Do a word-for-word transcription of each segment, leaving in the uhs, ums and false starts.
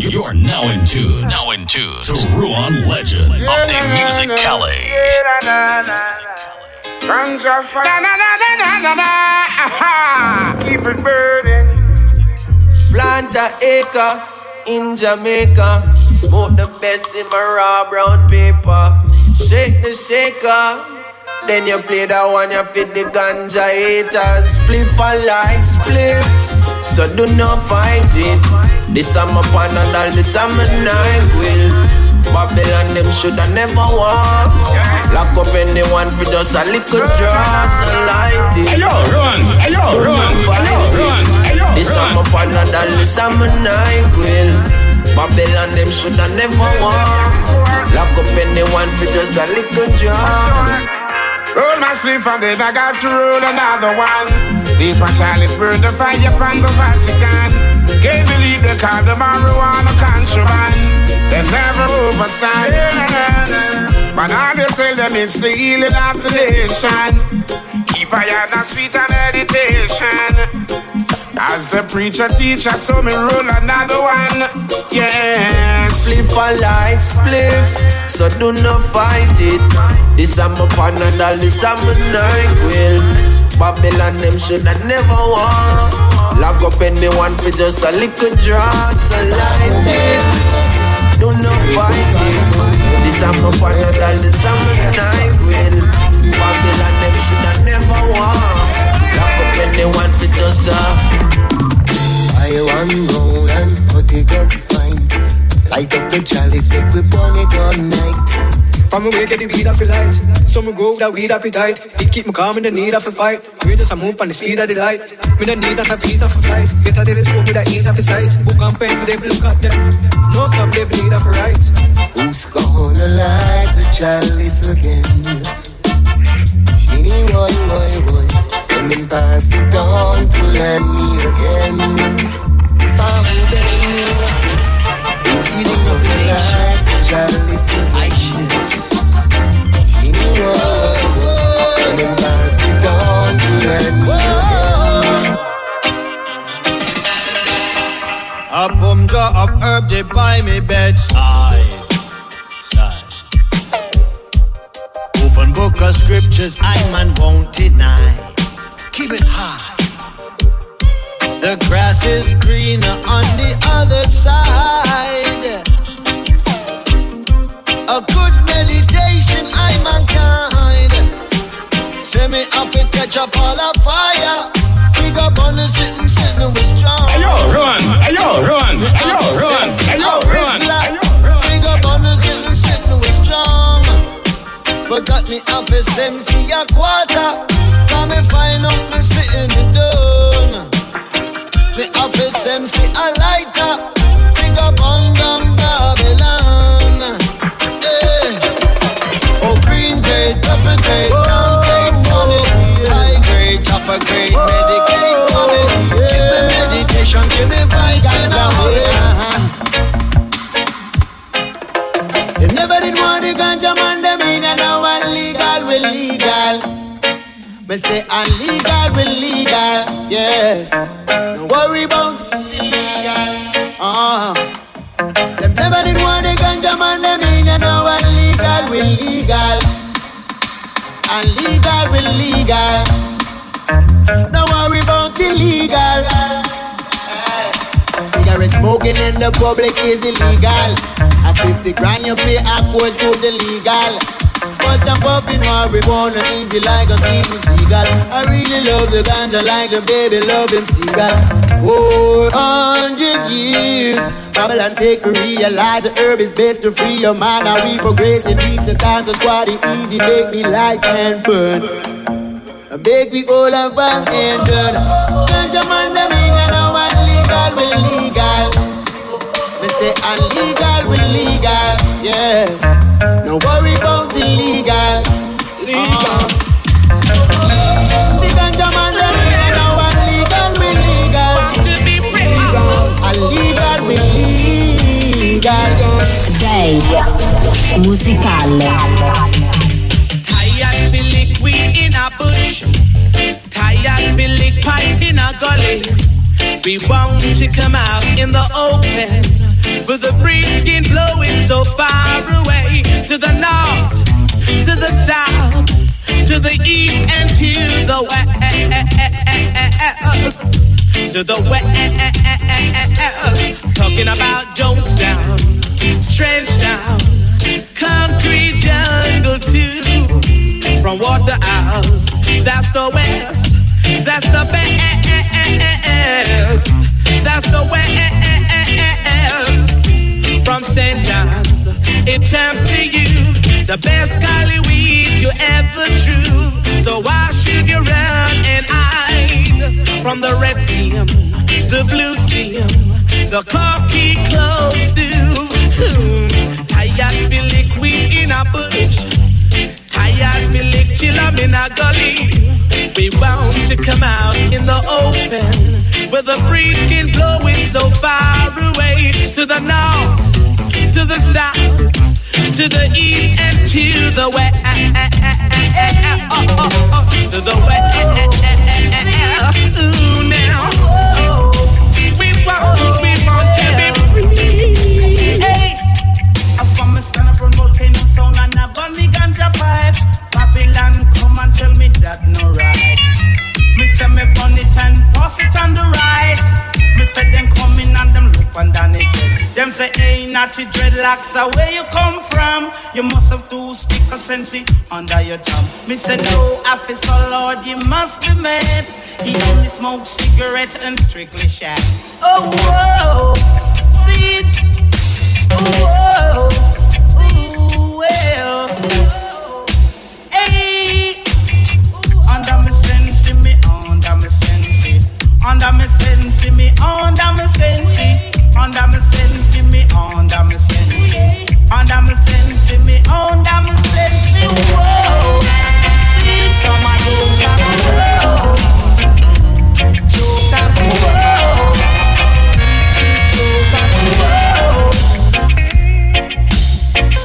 You're now in tune. Now in tune to Ruan Legend of the Music Cali. Keep it burning. Plant a acre in Jamaica. Smoke the best in my raw brown paper. Shake the shaker. Then you play that one, you fit the ganja haters. Spliff a light, spliff, so do not fight it. This I'm a pan and all this I'm a night will. Babylon them shoulda never walk. Lock up anyone for just a little draw, so light it. Hey yo, run, hey yo, run, hey yo, run, hey yo, run. This I'm a pan and all this I'm a night will. Babylon them shoulda never walk. Lock up anyone for just a little draw. Roll my spliff and then I got to roll another one. This one shall burn the fire from the Vatican. Can't believe they call the marijuana contraband. They never overstand. But now they tell them it's the healing of the nation. Keep a yard and sweet and meditation. As the preacher teacher, so me roll another one. Yes. Spliff a light spliff, so do not fight it. This I'm a pan and all this I'm a night will. Babylon them shoulda never won. Lock up anyone for just a little draw, so light it. Do not fight it. This I'm a pan and all this I'm a night will. Babylon them shoulda never won. Lock up anyone for just a. I want gold and put it up fine. Light up the chalice, we burn it all night. From away get the weed off the light. So me grow that weed appetite. It keep me calm in the need of a fight. Greatest I move on the speed of the light. Me no need that a visa for flight. Get a telescope with the ease of his sight. Who can't pay me, they will look at them. No stop, they will need of a right. Who's gonna light the chalice again? She one, boy, boy. And then pass it on to land me again. Father, baby. Who's gonna light the chalice again? A bum jar of herb they by me bedside. Side. Open book of scriptures I man won't deny. Keep it high. The grass is greener on the other side. A good meditation I mankind. Say me up and catch up all the fire. Pick up on the sitting, sitting with strong. Ayo, run, ayo, run, ayo, run, ayo, run. Pick up on the sitting, sitting with strong. Forgot me up and send for your quarter. Come and find out me sitting in the dome. Me up and send for a lighter. Pick up on them Babylon. Double grade, down grade from it. High grade, upper grade, medicate from it. Give me meditation, give me vibes and I hold it. They never did want the ganja man, them in and now unlegal, we legal. But say unlegal, we legal, yes. Don't worry about illegal, uh-huh. They never did want the ganja man, them in and now unlegal, we legal. And legal with legal. Don't worry about illegal. Cigarette smoking in the public is illegal. At fifty grand you pay a quote to the legal. But I'm popping marijuana easy like a baby seagull. I really love the ganja like a baby loving seagull. four hundred years Babylon take to realize the herb is best to free your mind. Now we progress in recent times, so squad it easy, make me light and burn. And make me all of one and done. Ganja man, the ring and now unlegal, we're legal. They say unlegal, we're legal, yes. No worry about the legal, legal. Uh-huh. The ganja man, the ring and now unlegal, we're legal. Unlegal, we're legal. Day musicale. Tired me lick weed in a bush. Tired me lick pipe in a gully. We want to come out in the open. the east and to the west, to the west, talking about Jonestown, Trenchtown, concrete jungle too, from Waterhouse, that's the west, that's the best, that's the west, from Saint John's, it comes to you, the best golly weed you ever drew. So why should you run and hide from the red seam, the blue seam, the cocky clothes do? Tired me liquid in a bush, tired me lick chillum in a gully. We want to come out in the open, where the breeze can blow it so far away, to the north, to the south, to the east and to the west, to the west. Ooh, now we want, we want to be free. Hey, I'm from a stand up on volcano sound and I burn me ganja pipe. Babylon, come and tell me that no right. Me say me burn it and pass it on the right. Me say them come in and them look and down it. Them say, hey, naughty dreadlocks, where you come from? You must have two stick of sensi under your thumb. Me say, no, officer, Lord, you must be mad. He only smokes cigarettes and strictly shag. Oh, whoa, see it. Oh, whoa, ooh, well. Hey, under me sensi, me under me sensi. Under me sensi, me under me sensi. Under my sense, me under my sense, under my sense, me under my sense. Whoa, see some of the jokers, whoa, jokers, whoa, jokers,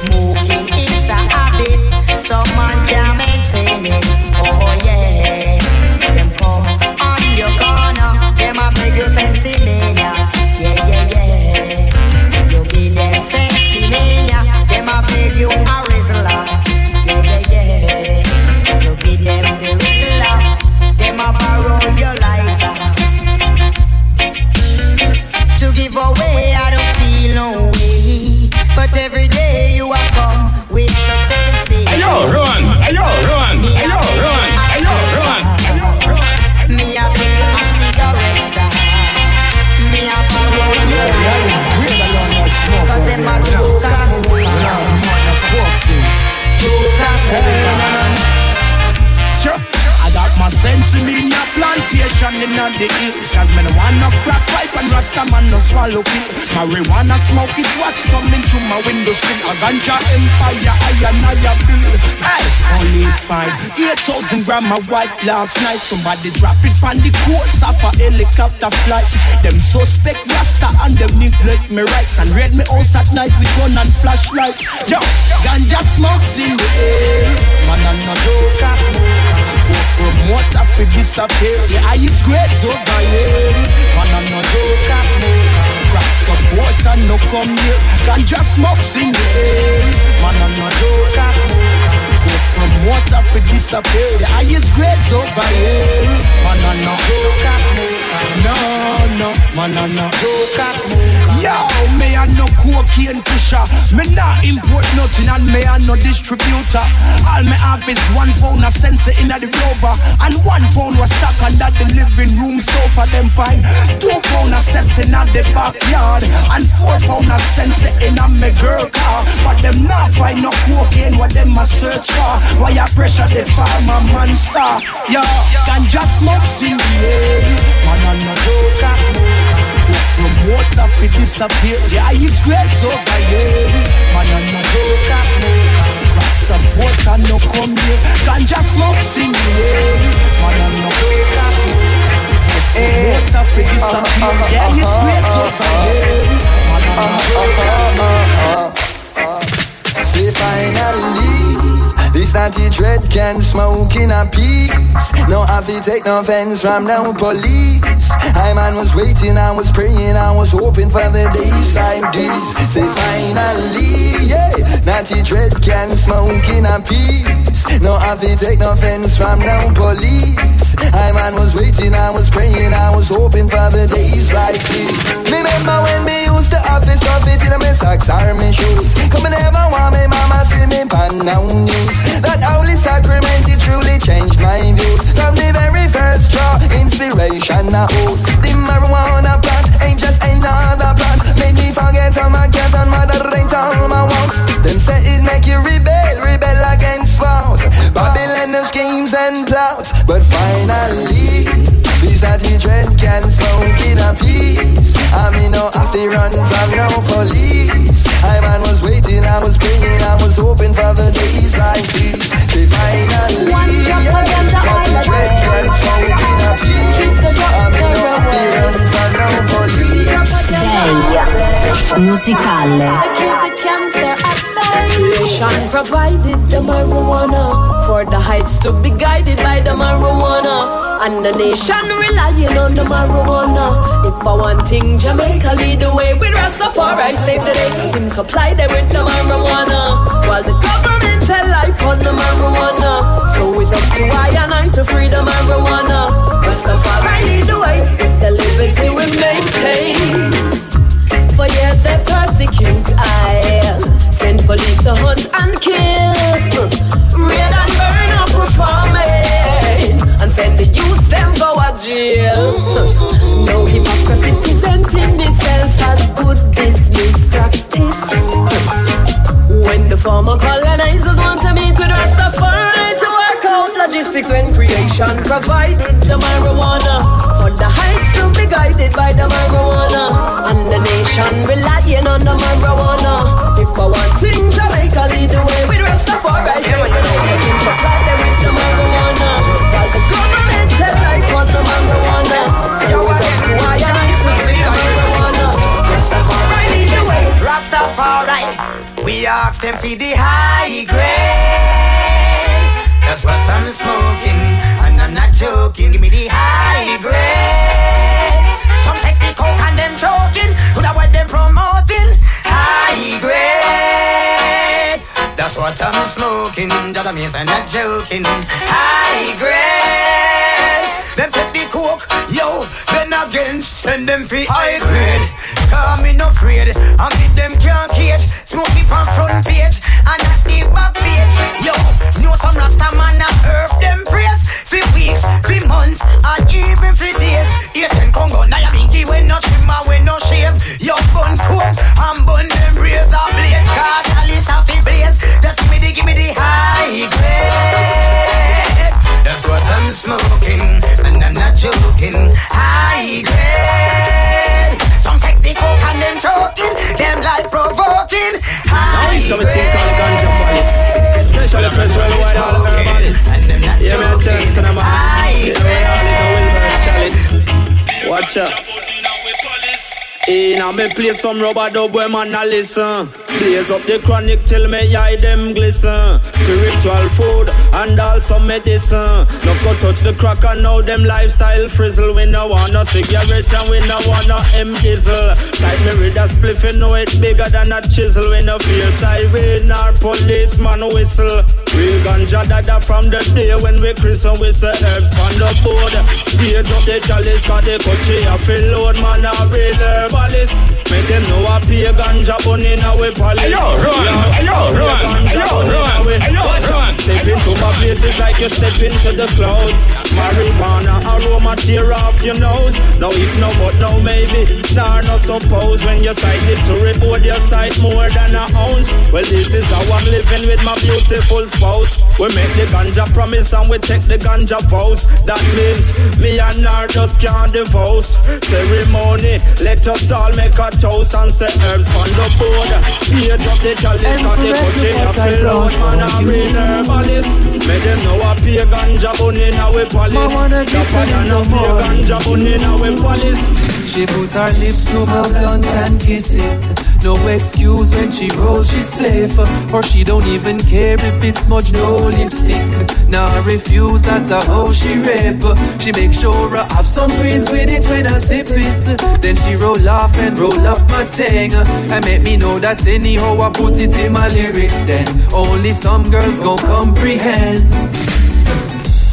whoa. Smoking is a habit, some man can't maintain it. Oh yeah, them come on your corner, them a beg your sense mania. Yeah yeah yeah. You are Rizla, yeah, yeah, yeah. You give them the Rizla, them a borrow your lighter. To give away, I don't feel no way. But every day you are come with the same thing. Ayo, run, ayo, run, ayo, run, ayo, run, ayo, run. Me a bring a cigarette, sir. Me a borrow your lighter. Cause them a joke us. I got my sense in me a plantation in the hills, cause me no want no crack pipe and Rasta man no swallow pill. Marijuana smoke is what's coming through my window sill. A ganja empire, I and I a bill. Hey, police fine, eight thousand gram of white last night. Somebody drop it on the course of a helicopter flight. Them suspect Rasta and them neglect me rights, and raid me house at night with gun and flashlight. Yo, ganja smokes in the air, man and no joker smoker. Promote a fi disappear, the highest grades over here. Man I'm no joker smoker, crack support and no come here. Ganja smokes in the air, man I'm no joker smoker. Promote a fi disappear, the highest grades over here. Man I'm no joker smoker, no no, man I'm no joker smoker. Yo, me a no cocaine pusher, me not import nothing and me a no distributor. All me have is one pound a sensor in a the rover, and one pound was stuck on that the living room sofa. Them fine, two pound assessing at the backyard, and four pound a sensor in a me girl car. But them not find no cocaine what them a search for. Why I pressure the farmer man star? Yeah, ganja smokes in the air, man and no joker smoker. Promote a fi disappear, the highest grades over here, man and no joker smoker. Support and no come here, ganja smokes in the air, man and no joker smoker. Water fi disappear, the highest grades over here, man and no joker smoker. Say finally this naughty dread can smoke in a piece. No happy take no offense from no police. I man was waiting, I was praying, I was hoping for the days like this. Say finally, yeah, naughty dread can smoke in a piece. peace. No, I didn't take no friends from no police. I man was waiting, I was praying, I was hoping for the days like these. Remember when me used to have this outfit in my socks or my shoes? Come and never want me mama see me pan down news. That holy sacrament, it truly changed my views. From the very first draw, inspiration I owes. The marijuana plant ain't just another plant. Made me forget all my cares and mother rent all my wants. Them say it make you rebel, rebel against what? Babylon, the schemes and plots. But finally, peace that the dread can smoke in a peace. I mean, no, have to run from no police. I man was waiting, I was praying, I was hoping for the days like these. They finally, that the dread can smoke in a peace. I mean, no, have to run from no police. Musicale. Creation provided the marijuana for the heights to be guided by the marijuana, and the nation relying on the marijuana. If I want thing, Jamaica lead the way with Rastafari, save the day. Him supply them with the marijuana, while the government tell life on the marijuana. So it's up to I and I to free the marijuana. Rastafari lead the way with the liberty we maintain. For years they persecute I. Send police to hunt and kill, raid and burn up with farming, and send the youth them go a jail. No hypocrisy presenting itself as good business practice. When the former colonizers want to meet with Rastafari to work out logistics, when creation provided the marijuana for the heights to be guided by the marijuana, and the nation relying on the marijuana. If I want things, Jamaica lead the way with Rastafari. I say, you know, it's in for pride, there is the marijuana. While the government tell life on the marijuana. So I was up to I and I to free the marijuana. Rastafari lead the way. Rastafari, we ask them for the high grade. That's what I'm smoking, and I'm not joking. Give me the high grade. Some take the coke and them choking. Who that what them promoting? High grade. That's what I'm smoking, that means I'm not joking. High grade. Them take the coke, yo, then again send them free high grade. Cause I'm not afraid, I mean them can't cage. Smoke me from front page, and at the back page. Yo, know some Rasta man and earth them praise. For weeks, for months, and even for days. Yes, and Congo, now you mean we no trimmer, we no shave. Yo, bun cook, and bun them razor blade. Cause just give me the, give me the high grade. That's what I'm smoking, and I'm not joking. High grade. Some take the coke and them choking, them life provoking. High grade. Especially press worldwide all over bodies. And them not joking. High grade. Watch out. In I may play some rubber dub where man a listen. Blaze up the chronic till me eye them glisten. Spiritual food and also medicine. Nuff go touch the crack and now them lifestyle frizzle. We no want no cigarette and we no want no M-Dizzle. Side me read a spliff, you know it bigger than a chisel. We no fear siren or policeman whistle. Real ganja dada from the day when we christen with the herbs on the board. They drop the chalice cause they cut you off a load. Man a real herb. Make them know I pay a ganja bun in a way palace. Ayo, run, ayo, run, ayo, run, ayo, run. Step into my places like you step into the clouds. Marijuana aroma tear off your nose. Now if no but no maybe, nah no suppose. When you sight this to report your sight more than a ounce. Well this is how I'm living with my beautiful spouse. We make the ganja promise and we take the ganja vows. That means me and her just can't divorce. Ceremony, let us all make a toast and set herbs on the board. Here drop the chalice and the coaching of the Lord. Man, I'm real herbalist. Make them know I pay ganja bunny now with police. Japan and I pay ganja bunny now with police. She put her lips to my blunt and kiss it. No excuse when she rolls, she's playful. Or she don't even care if it's smudged, no lipstick. Now I refuse, that's how she rip. She make sure I have some greens with it when I sip it. Then she roll off and roll up my thing, and make me know that anyhow I put it in my lyrics. Then only some girls gon' comprehend.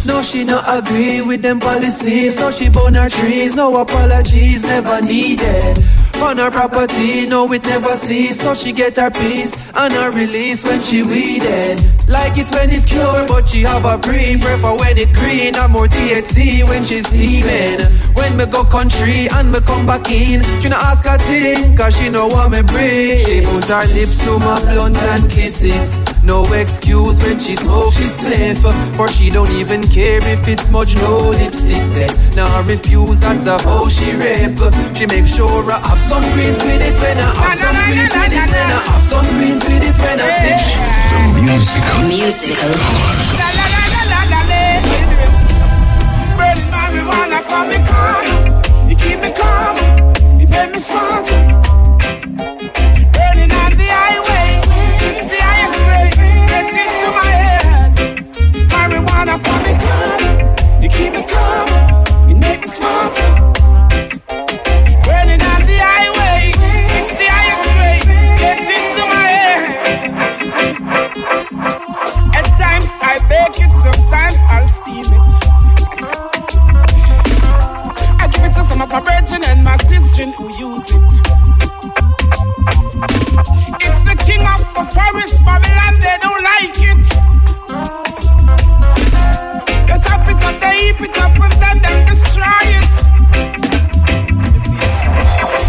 No, she not agree with them policies, so she burn her trees. No apologies, never needed. On her property, no it never cease, so she get her peace and her release when she weeded. Like it when it cure, but she have a pre. Prefer when it green, and more T H C when she's steaming. When me go country and me come back in, she no ask a thing, cause she know what me bring. She put her lips to my blunt and kiss it. No excuse when she smoke, she spliff. For she don't even care if it's smudge, no lipstick then. Now I refuse, that's how she rip. She make sure I have some greens with it when I have some greens with it when I have some greens with it when I stick. The musical musical burn marijuana from me calm. You keep me calm, you make me smart. My brethren and my sister who use it. It's the king of the forest, Babylon, they don't like it. They chop it up, they heap it up, and then they destroy it. You see,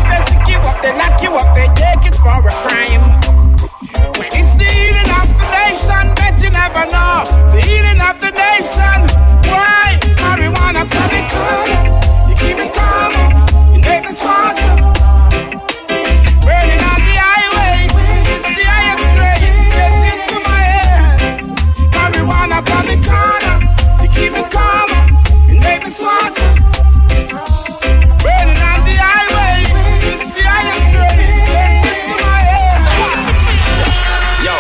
they stick you up, they lock you up, they take it for a crime. When it's the healing of the nation, bet you never know. The healing of the nation, why? Marijuana, come and come. Keep me calm, you make me smart. Burning on the highway, it's the highest grade. Gets into my head. Marijuana from the corner, you keep me calm, you make me smart. Burning on the highway, it's the highest grade. Gets into my head. Yo,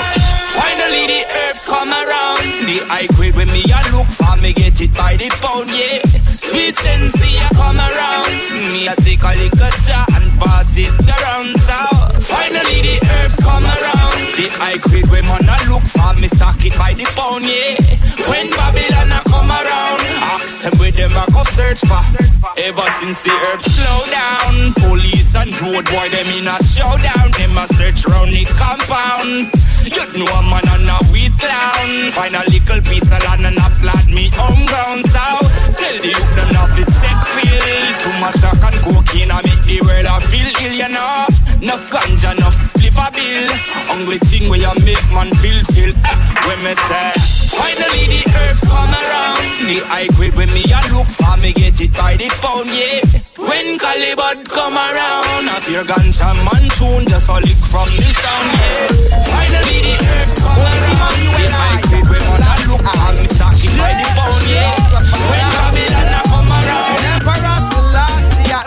finally the herbs come around. The high grade when me I look for, me get it by the pound, yeah. Sweet sensei, I come around. Me, I take a liquor jar and pass it around. So, finally the herbs come around. The high grade when man I look for, me stock it by the pound, yeah. When Babylon I come around, ask them where them I go search for. Ever since the herbs slow down, police and road boy them in a showdown. Them I search round the compound. You know a man and a weed clown. Find a little piece of land and a flat me home ground. So tell the youth them not fit set feel. Too much crack and cocaine I make the world I feel ill, you know. Enough ganja, enough spliff a bill. Only thing where you make man feel chill. When me say finally the herbs come around. The high grade when me a look for, me get it by the pound, yeah. When Calibut come around, a pure ganja man tune, just a lick from the sound, yeah. Finally the herbs come around. The high grade when man a look for, me stock it by the pound, yeah. When Babylon a come around, Emperor Selassie, yeah.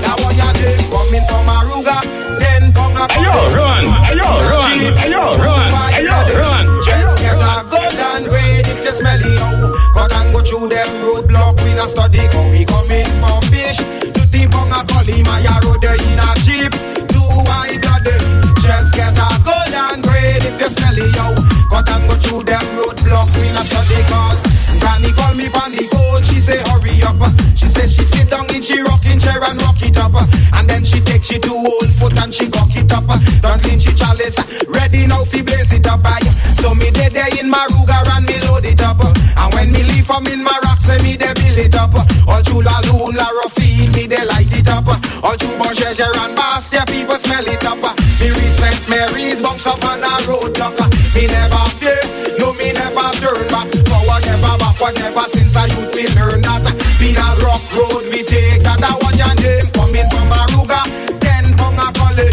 Now what you do, coming from Aruga, then come a Ayo, run, ayo, run, ayo, run, ayo, run. Just get a gold and grade if you smell it out. Cut and go through them roadblock, we not study. Cause we coming for fish, to think on a collie, my road in a jeep. Do I got it? Just get a gold and grade if you smell it out. Cut and go through them roadblock, we not study. Cause Granny call me on the phone, she say hurry up. She say she sit down in she rocking chair and rock it up. And then she take she two old foot and she cock it up. Don't clean she chalice, ready now fi blaze it up. So me dead there in my Ruger and me load it up. And when me leave from in my rocks, say me they build it up. All through La Lune, La Ruffin, me they light it up. All through Bonchesher and Bastia, people smell it up. Me read Saint Mary's, bumps up on a roadblock. Me never fear, no me never turn back. Forward never back, whatever since I youth me learn that. Be a rock road, me take that. I want your name coming from a Ruger, then from a collie.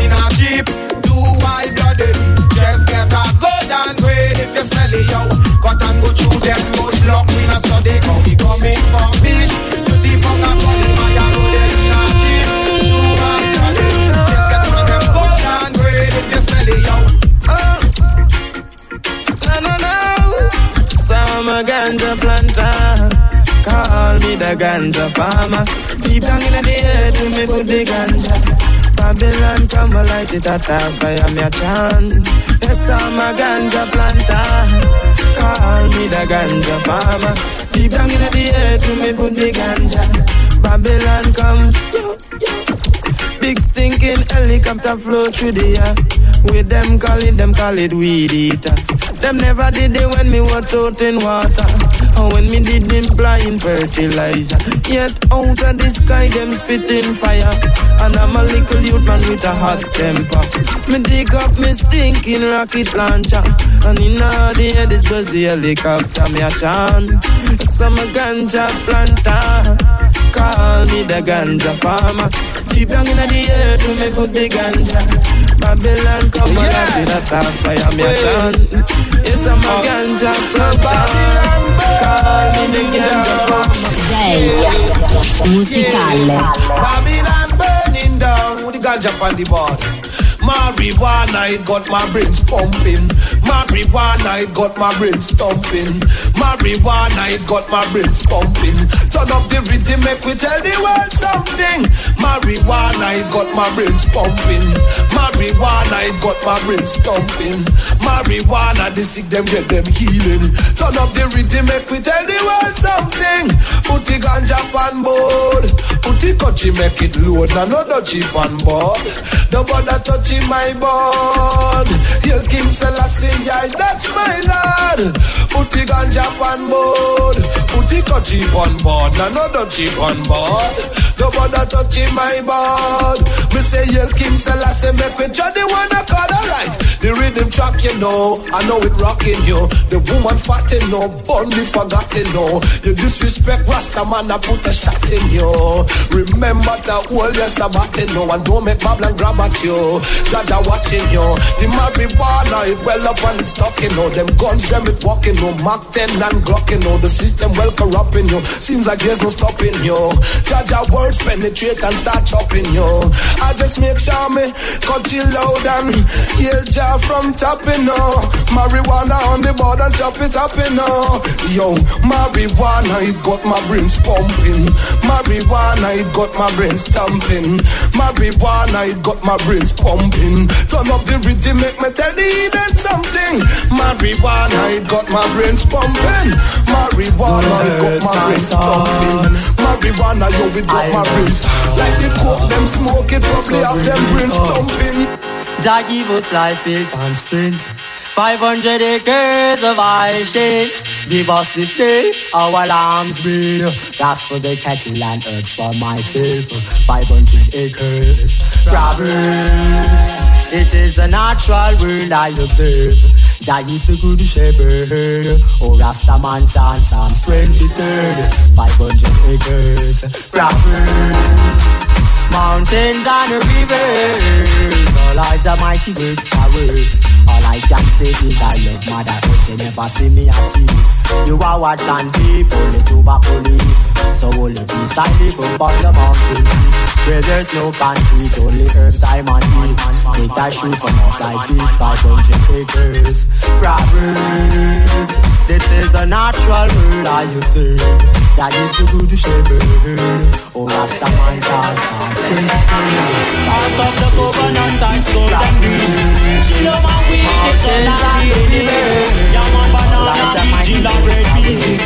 In a jeep, do I blood it. Just get a gold and grade if you smell it out. Cut and go through them roadblock, we not study. Cause we coming from fish, to the from a collie. My road, in a jeep, do I blood it. a ganja planter. Call me the ganja farmer. Deep down in the earth, we put the ganja. Babylon come light it at a fire, me a chant. Yes, I'm a ganja planter. Call me the ganja farmer. Deep down in the earth, we put the ganja. Babylon come, yo, yo. Big stinking helicopter flow through the air. With them calling, them call it weed eater. Them never did it when me was out in water, or when me did them blind fertilizer. Yet out of the sky them spitting fire, and I'm a little youth man with a hot temper. Me dig up me stinking rocket launcher, and in all the air this was the helicopter. Me a chant, some ganja planter. Call me the ganja farmer. Deep down in the earth to me put the ganja. Babylon come yeah. And I did a top fire, me a chant. It's a my ganja Babylon. Call me the ganja Babylon. Musicale Babylon burning down with the ganja on the board. Marijuana, it got my brains pumping. Marijuana, it got my brains thumping. Marijuana, it got my brains pumping. Turn up the rhythm, make we tell the world something. Marijuana, it got my brains pumping. Marijuana, it got my brains thumping. Marijuana, the sick them get them healing. Turn up the rhythm, make we tell the world something. Put the ganja on board. Put the touchy, make it load. Now no dodgy on board. No bother touch my board, Hail King Selassie, yeah, that's my lord. Put the ganja on board, put the touchy on board, and another cheap on board. No bother touching my board. Me say Hail King Selassie, make me judge the one I call alright. The rhythm track, you know, I know it rocking you. The woman fatting, no, only forgotten, no. You disrespect Rasta man, I put a shot in you. Remember to hold your sabbatin, no, and don't make Babylon grab at you. Jaja watching you, the marijuana it well up and it's talking you. Them guns them it walking you, Mac ten and Glocking you. The system well corrupting you, seems like there's no stopping you. Jaja words penetrate and start chopping you. I just make sure me cut you loud and heal Jah from tapping you. Marijuana on the board and chop it up in you. Yo, marijuana it got my brains pumping. Marijuana it got my brains thumping. Marijuana it got my brains pumping. Turn up the rhythm, make me tell the heathen something. Marijuana, it got my brains pumping. Marijuana, it got my brains pumping. Marijuana, yo, it got my brains. Like the coke, them smoke it, probably have them brains thumping. Jah give us life, health and strength. five hundred acres of high shakes. Give us this day our lamb's bread. That's for the cattle and herbs for myself. five hundred acres. Proverbs. It is a natural world I observe. Jah is the good shepherd. Oh, Rasta man chant Psalms twenty-third. five hundred acres. Proverbs. Mountains and rivers. All like the mighty works that works. All I can say is I love Mother Earth. You never see me a thief. You are watching people, the tobacco leaf. So all the peace I live above the mountain peak. Where there's no concrete, only herbs I man eat. Take a shoe from us like this, five hundred acres. Proverbs. This is a natural world I observe. That is the good shepherd. Oh, Rasta man does not speak. Out of the covenant I scored and green. She love my weed, it's all I need. Yam and banana, vigil and red peas.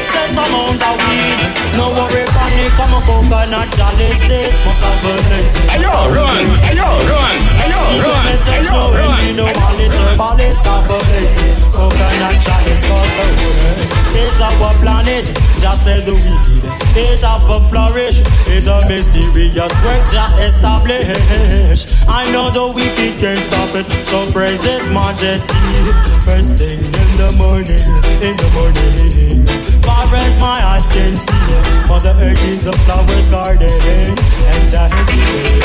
Excess amount of weed. No worry for me, come a coconut chalice. This must have a next. Ayo, run, ayo, run, ayo, run, ayo, run. You know all this, all this stuff of it. Coconut chalice for the world. It's up a planet, just sell the weed. It have a flourish, it's a mysterious work Jah established. I know the wicked can't stop it, so praise His majesty. First thing in the morning, in the morning. Far as my eyes can see, Mother Earth is a flower's garden, and Jah is giving.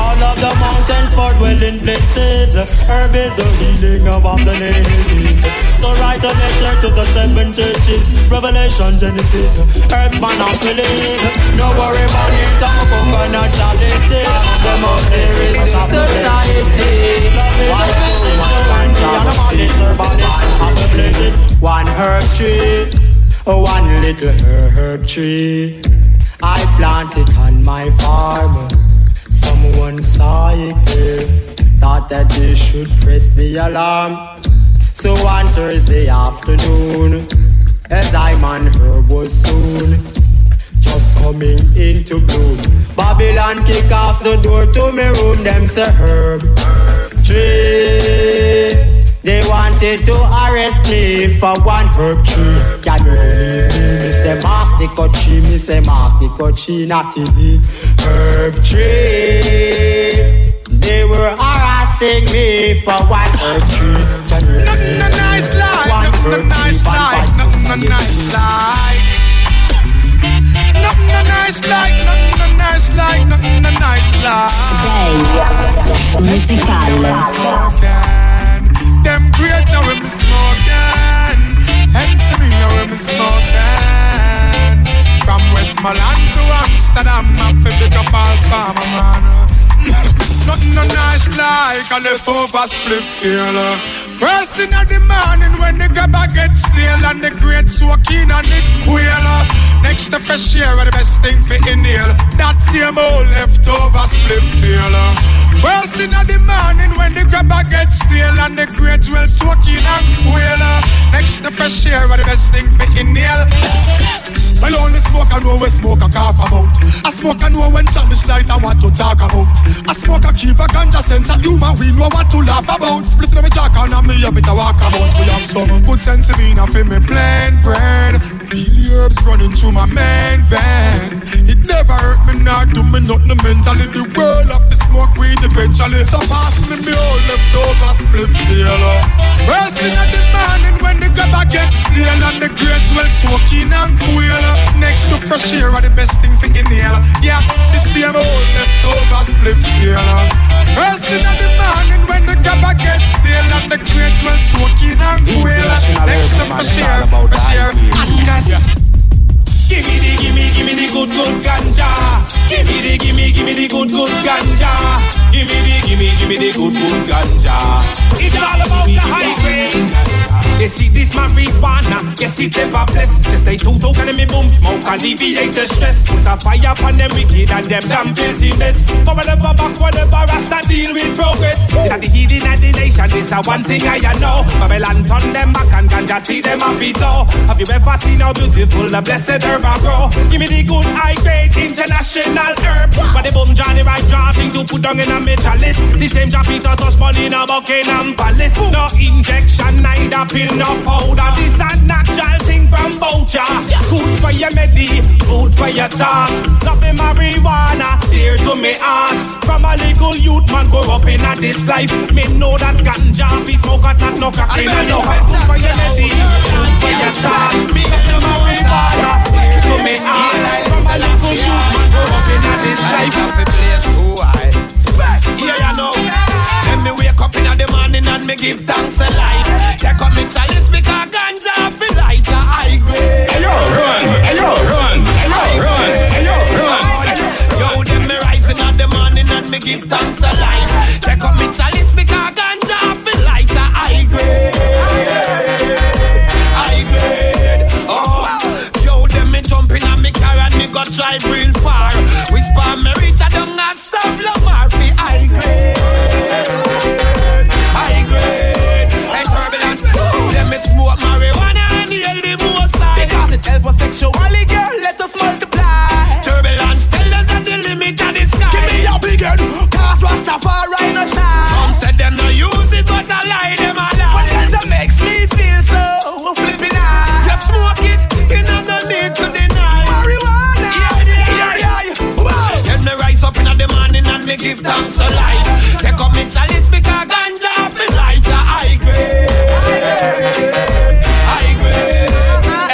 All of the mountains for dwelling places, herb is a healing above the nations. So write a letter to the seven churches, Revelation, Genesis, herbs man and filling. No worry about it, talk about not chalice this. The mountains is a society. Love is a message, no one can. I'm a blessed. herb tree, one little herb tree, I planted on my farm. Someone saw it, thought that they should press the alarm. So on Thursday afternoon, a diamond herb was soon just coming into bloom. Babylon kick off the door to me room. Them say herb tree. They wanted to arrest me for one herb tree. Can you believe me? Me say master tree, me say master tree, not easy. Herb tree. They were harassing me for one herb tree. Can you believe me? Nice life, one herb nice life, nothing a nice life. Nothing a nice life, nothing a nice life, nothing a nice life. Musicale. Them grades are when me smoking, hence me are when me smoking. From Westmoreland to Amsterdam, I pick it up all farmer man. Nothing no nice like a leftover split tail. First thing in the morning when the gabba gets stale and the grades walking on it quail. Next to fresh air are the best thing for inhale. That same old leftover split tail. First thing in the morning when the grabber gets stale and the grades well soaking and quail. Next to fresh air are the best thing for inhale. Well only smoke and know we smoke a cough about. I smoke and know when challenge light and what to talk about. I smoke a keep a ganja sense of human we know what to laugh about. Split on me jack and on me a bit of walk about. We have some good sense of me and feel me plain bread. Feel the herbs running through my main vein. It never hurt me not do me nothing mentally. The world of the smoke weed eventually. So pass me me all left over split tail. First thing in the morning when the gabba gets stale and the grades well soaking and quail. Next to fresh air are the best thing for inhale. Yeah, the same old left over split tail. First thing in the morning when the gabba gets stale and the grades well soaking and quail. Next to fresh air, fresh air. Yeah. Give me the, give me, give me the good, good ganja. Give me the, give me, give me the good, good ganja. Give me the, give me, give me the good, good ganja. It's all about the high grade. They see this marijuana, yes it's ever blessed. Just they two token and me boom smoke, alleviate the stress. Put a fire upon them wicked and them damn guilty mess. For whatever back, whatever rasta deal with progress. That the healing of the nation is a one thing I know. Babylon turn them back and can just see them happy so. Have you ever seen how beautiful the blessed herb I grow? Give me the good high grade international herb. But the boom draw the right draw thing to put down in a major list. The same job Peter touch money in a Buckingham Palace. No injection, neither pill, no powder. This a natural thing from Boucher. Good for your medi, good for your thoughts. Love the marijuana, dear to me heart. From a legal youth man grow up in a this life. Me know that ganja be smoke at that no cocaine and no. Good for your medi, good for your thoughts. Me love the marijuana, dear to me heart. From a legal youth man grow up in a this life. Yeah, you know. When me wake up in the morning and me give thanks a life. Take up me chalice because ganja be lighter high grade. Ayo run, ayo run, ayo run, ayo run. Yo, them me rising in the morning and me give thanks a life. Take up me chalice because ganja be lighter high grade. High grade. Oh, yo, them me jumping on me car and me go drive real far. Whisper me reach a down a sub love be high grade. Smoke marijuana and heal the most side. Because it helps us sexually, girl, let us multiply. Turbulence, tell us that the limit of the sky. Give me your big head, cause Rastafari no shy. Some said them no use it, but I lie, them a lie. But that just makes me feel so flippin' high. Just smoke it, you know no need to deny. Marijuana, yeah, yeah, yeah. Then me rise up in the morning and me give thanks a life. Take up me chalice because ganja feel light a high grade. High grade,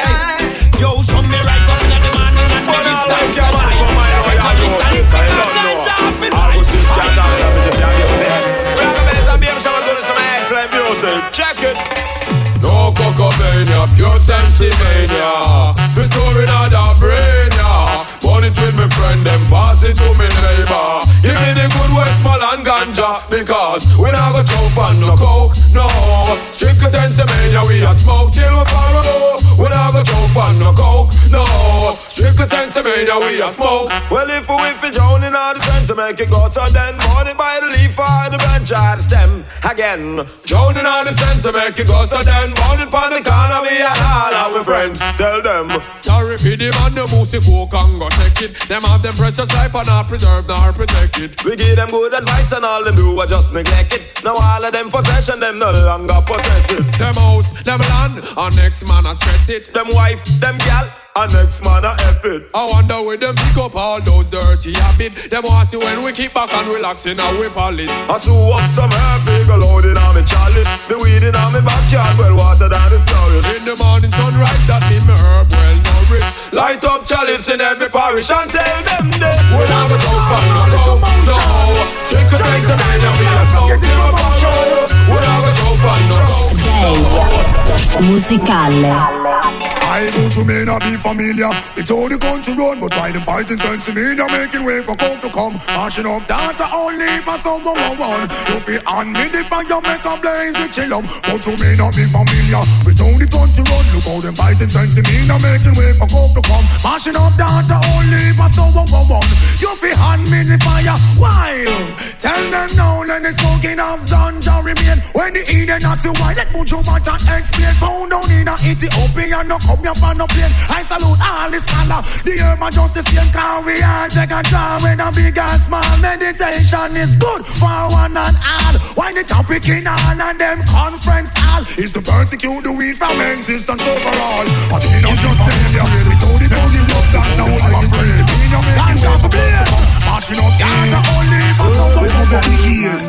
hey. Yo, some me rise up in the morning and me give thanks to life. Take up me chalice because ganja feel light a high grade. Check it. No cocomania, pure sensimania. Restoring all the brain, yeah. Born it with my friend. when them pass it to me neighbor. Give me the good Westmoreland ganja, because we not go choke on no coke, no. Strictly Sensimania we a smoke till we power low. We not go choke on no coke, no. Strictly Sensimania we a smoke. Well, if we whiff it down in all the sense to make it go, so then burn it by the leaf or the branch or the stem again. Down in all the sense to make it go, so then burn it by the corner we and all our friends. Tell them sorry for the man, the music walk and go check it. Them have them precious life and not preserve nor protect it. We give them good advice and all them do are just neglect it. Now all of them possession, them no longer possess it. Them house, them land, our next man a stress it. Them wife, them gal, our next man a F it. I wonder where them pick up all those dirty habits. Them want see when we keep back and relax in our palace. I threw up some herb, big loaded on me chalice. The weed in on me backyard, well watered and it's nourished. In the morning sunrise, that need me herb well nourished. Light up chalice in every parish and tell them this. We'll have a talk and no go, no. Take a drink to me and we have no till a back show. We'll have a talk and no go, no. Musicale. I know you may not be familiar, it's all the country run, but why them fighting Sensimania, making way for coke to come, marching up that only my summer one. You feel on me the fire, make a blaze the chill up, but you may not be familiar, it's all the country run, look how them fighting Sensimania, making way for coke to come, marching up that only my summer one. You feel on me the fire, why? Tell them now, let the smoking of ganja remain, when the eating not the wine, let Mujo Mata explain, found down in Ethiopia, no come. I salute all the scholar, the herb and just the same, cause we all take a job with a big and small. Meditation is good for one and all. Why the topic in all and them conference all is to persecute the weed from existence overall. But we don't just tell you, we told it all, you love that now I can praise. We don't make it work for beer, marching up down the only for someone who's on the gears.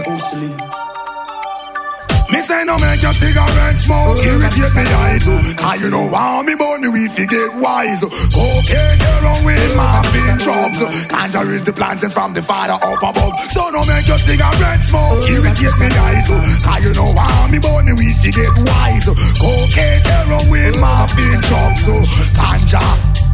Me say no make your cigarette smoke, irritate me eyes. Cause you know how me burn me if you get wise. Cocaine, heroin, morphine, drugs. Ganja is the plant and from the father up above. So no make your cigarette smoke, irritate me eyes. Cause you know how me burn me if you get wise. Cocaine, heroin, morphine, drugs. Ganja.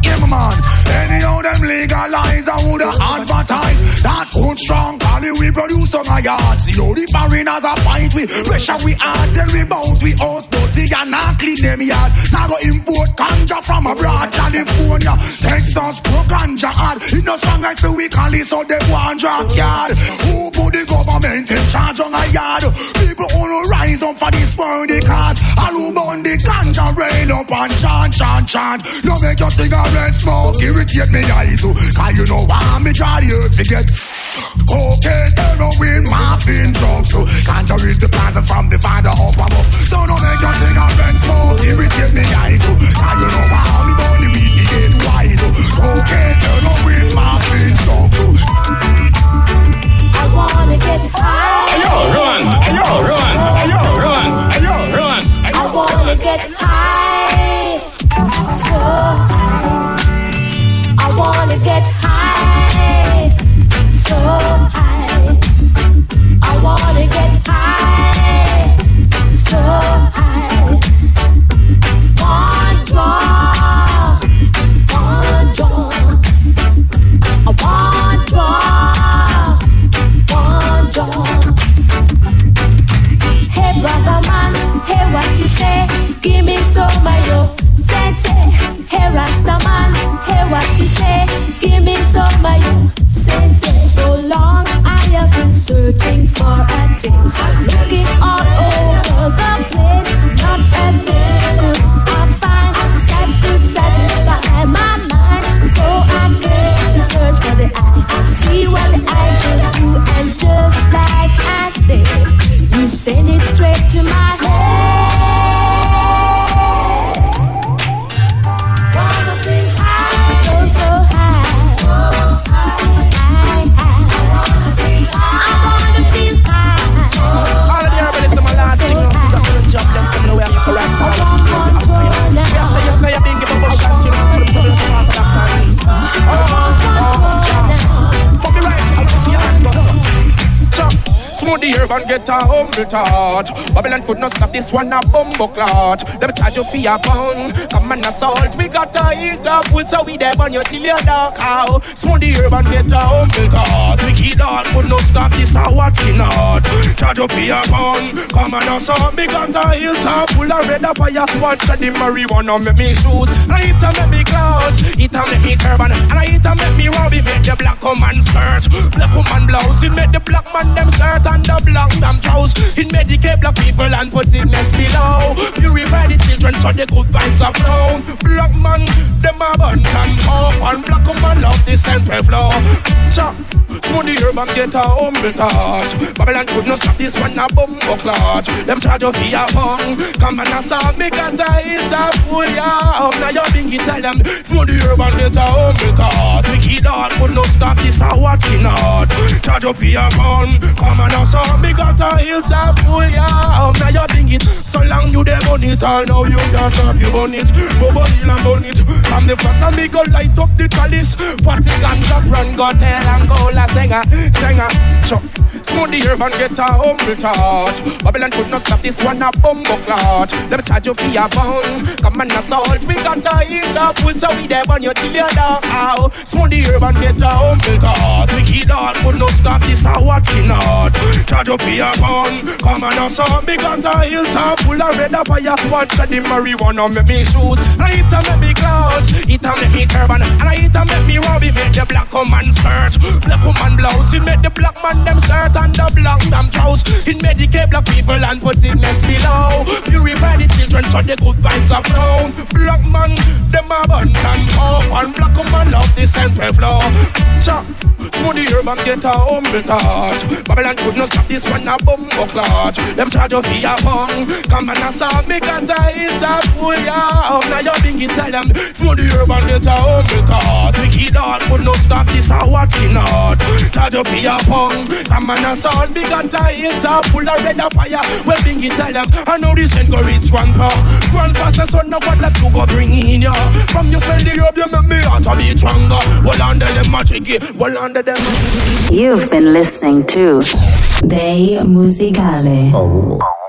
Yeah, my man. Anyhow, them legalize, I would advertise that good strong quality we produce on my yard. See how the foreigners are fight with pressure we are, tell we bout we host, but they are not clean them yard. Now go import ganja from abroad, California, Texas, grow ganja hard. It's no strong like we call it, so they want drug yard. Who put the government in charge on my yard? People who rise up for this world, they cause all who burn the ganja rain up and chant, chant, chant. No make your cigarette red smoke, irritate me eyes. Cause you know why me try the earth to get cocaine, heroin, morphine, drugs. Ganja is the plant from the father up above. So no make your cigarette smoke, irritate me eyes. Cause you know why me body weed to get wise. Cocaine, heroin, morphine, drugs. I wanna get high. Hey yo, run! Hey yo, run! Hey yo, run! Hey yo, run! I wanna get high. So I wanna get high, so high. I wanna get high, so high. One draw, one draw. One draw, one draw. Hey brother man, hey what you say? Give me some my yo. Hey Rastaman, hey what you say? Give me some my sense. So long I have been searching for a thing, looking all over the place, not everything could I find sense to satisfy my mind. So I can search for the eye, see what I can do, and just like I said, you send it straight to my head. I wanna feel high. I wanna feel high. Smooth the herb and get a humble tart. Babylon could not stop this one a bumbo clot. Them charge you for a pound, come and assault. We got a Interpol, so we there on you till you're dark out. Smooth the herb and get a humble tart. We kid out, could not stop this a watching out. Charge you for a pound, come and assault. We got a Interpol, a red a fire. Watch the marijuana make me shoes. I eat and make me clothes, eat and make me turban. And I eat and make me robe, it make the black woman skirt. Black woman blouse, it make the black man them shirt. And the black damn trouse. It medicate black people and put in mess below. Purify the children so the good vibes are flown. Black man, them a bunch and off. And black woman love the central floor. Chop, smoothie herb and get a humble touch. Babylon could not stop this one a bumbo clutch. Them charge you for your bong. Come and assault me got a hit a fool ya. Now you bring it to them. Smoothie herb and get a humble touch. We kid out could not stop this a watching out. Charge you for your bong. Come and so me got a hills of fool, yeah. Now you think it. So long you dey burn it, I know you don't have you burn it. Go burn it and burn it. I'm the fat and me go light up the chalice. Party ganja brand go tell and go la singer, singer. Chop, smooth the herb and get a humble tart. Babylon could not stop this one a bumbo clot. Them charge you for a pound, come and assault. We got a Interpol, so we dey burn you till you dark out. Smooth the herb and get a humble tart. We kid out could not stop this a watching out. Charge up your pound, come and assault me got a hilltop, pull a red up fire. Watch the marijuana make me shoes. I eat and make me clothes, eat and make me turban. And I eat and make me robe, it make the black woman skirt. Black woman blouse, it make the black man them shirt. And the black damn trouse, it medicate black people and put in mess below. Purify the children so the good vibes are flown. Black man, them a bunch and off. And black woman love the central floor. Chop, smoothie herb and get a humble touch. Babylon could not stop this one a bumbo clutch. Them charge you for your bong. Come and assault me got a hit a fool ya. Now you bring it to them. Smooth the herb and get a humble touch. We kid out could not stop this a watching out. Charge you for your bong. Come and assault me got a hit a fool. A red a fire. We bring it to them. I know this ain't go reach grandpa. Grandpa says son of what that you go bring in ya. From you smell the herb you make me out to be stronger. Well under them magic it. Well under them. You've been listening to Dei Musicale. Oh.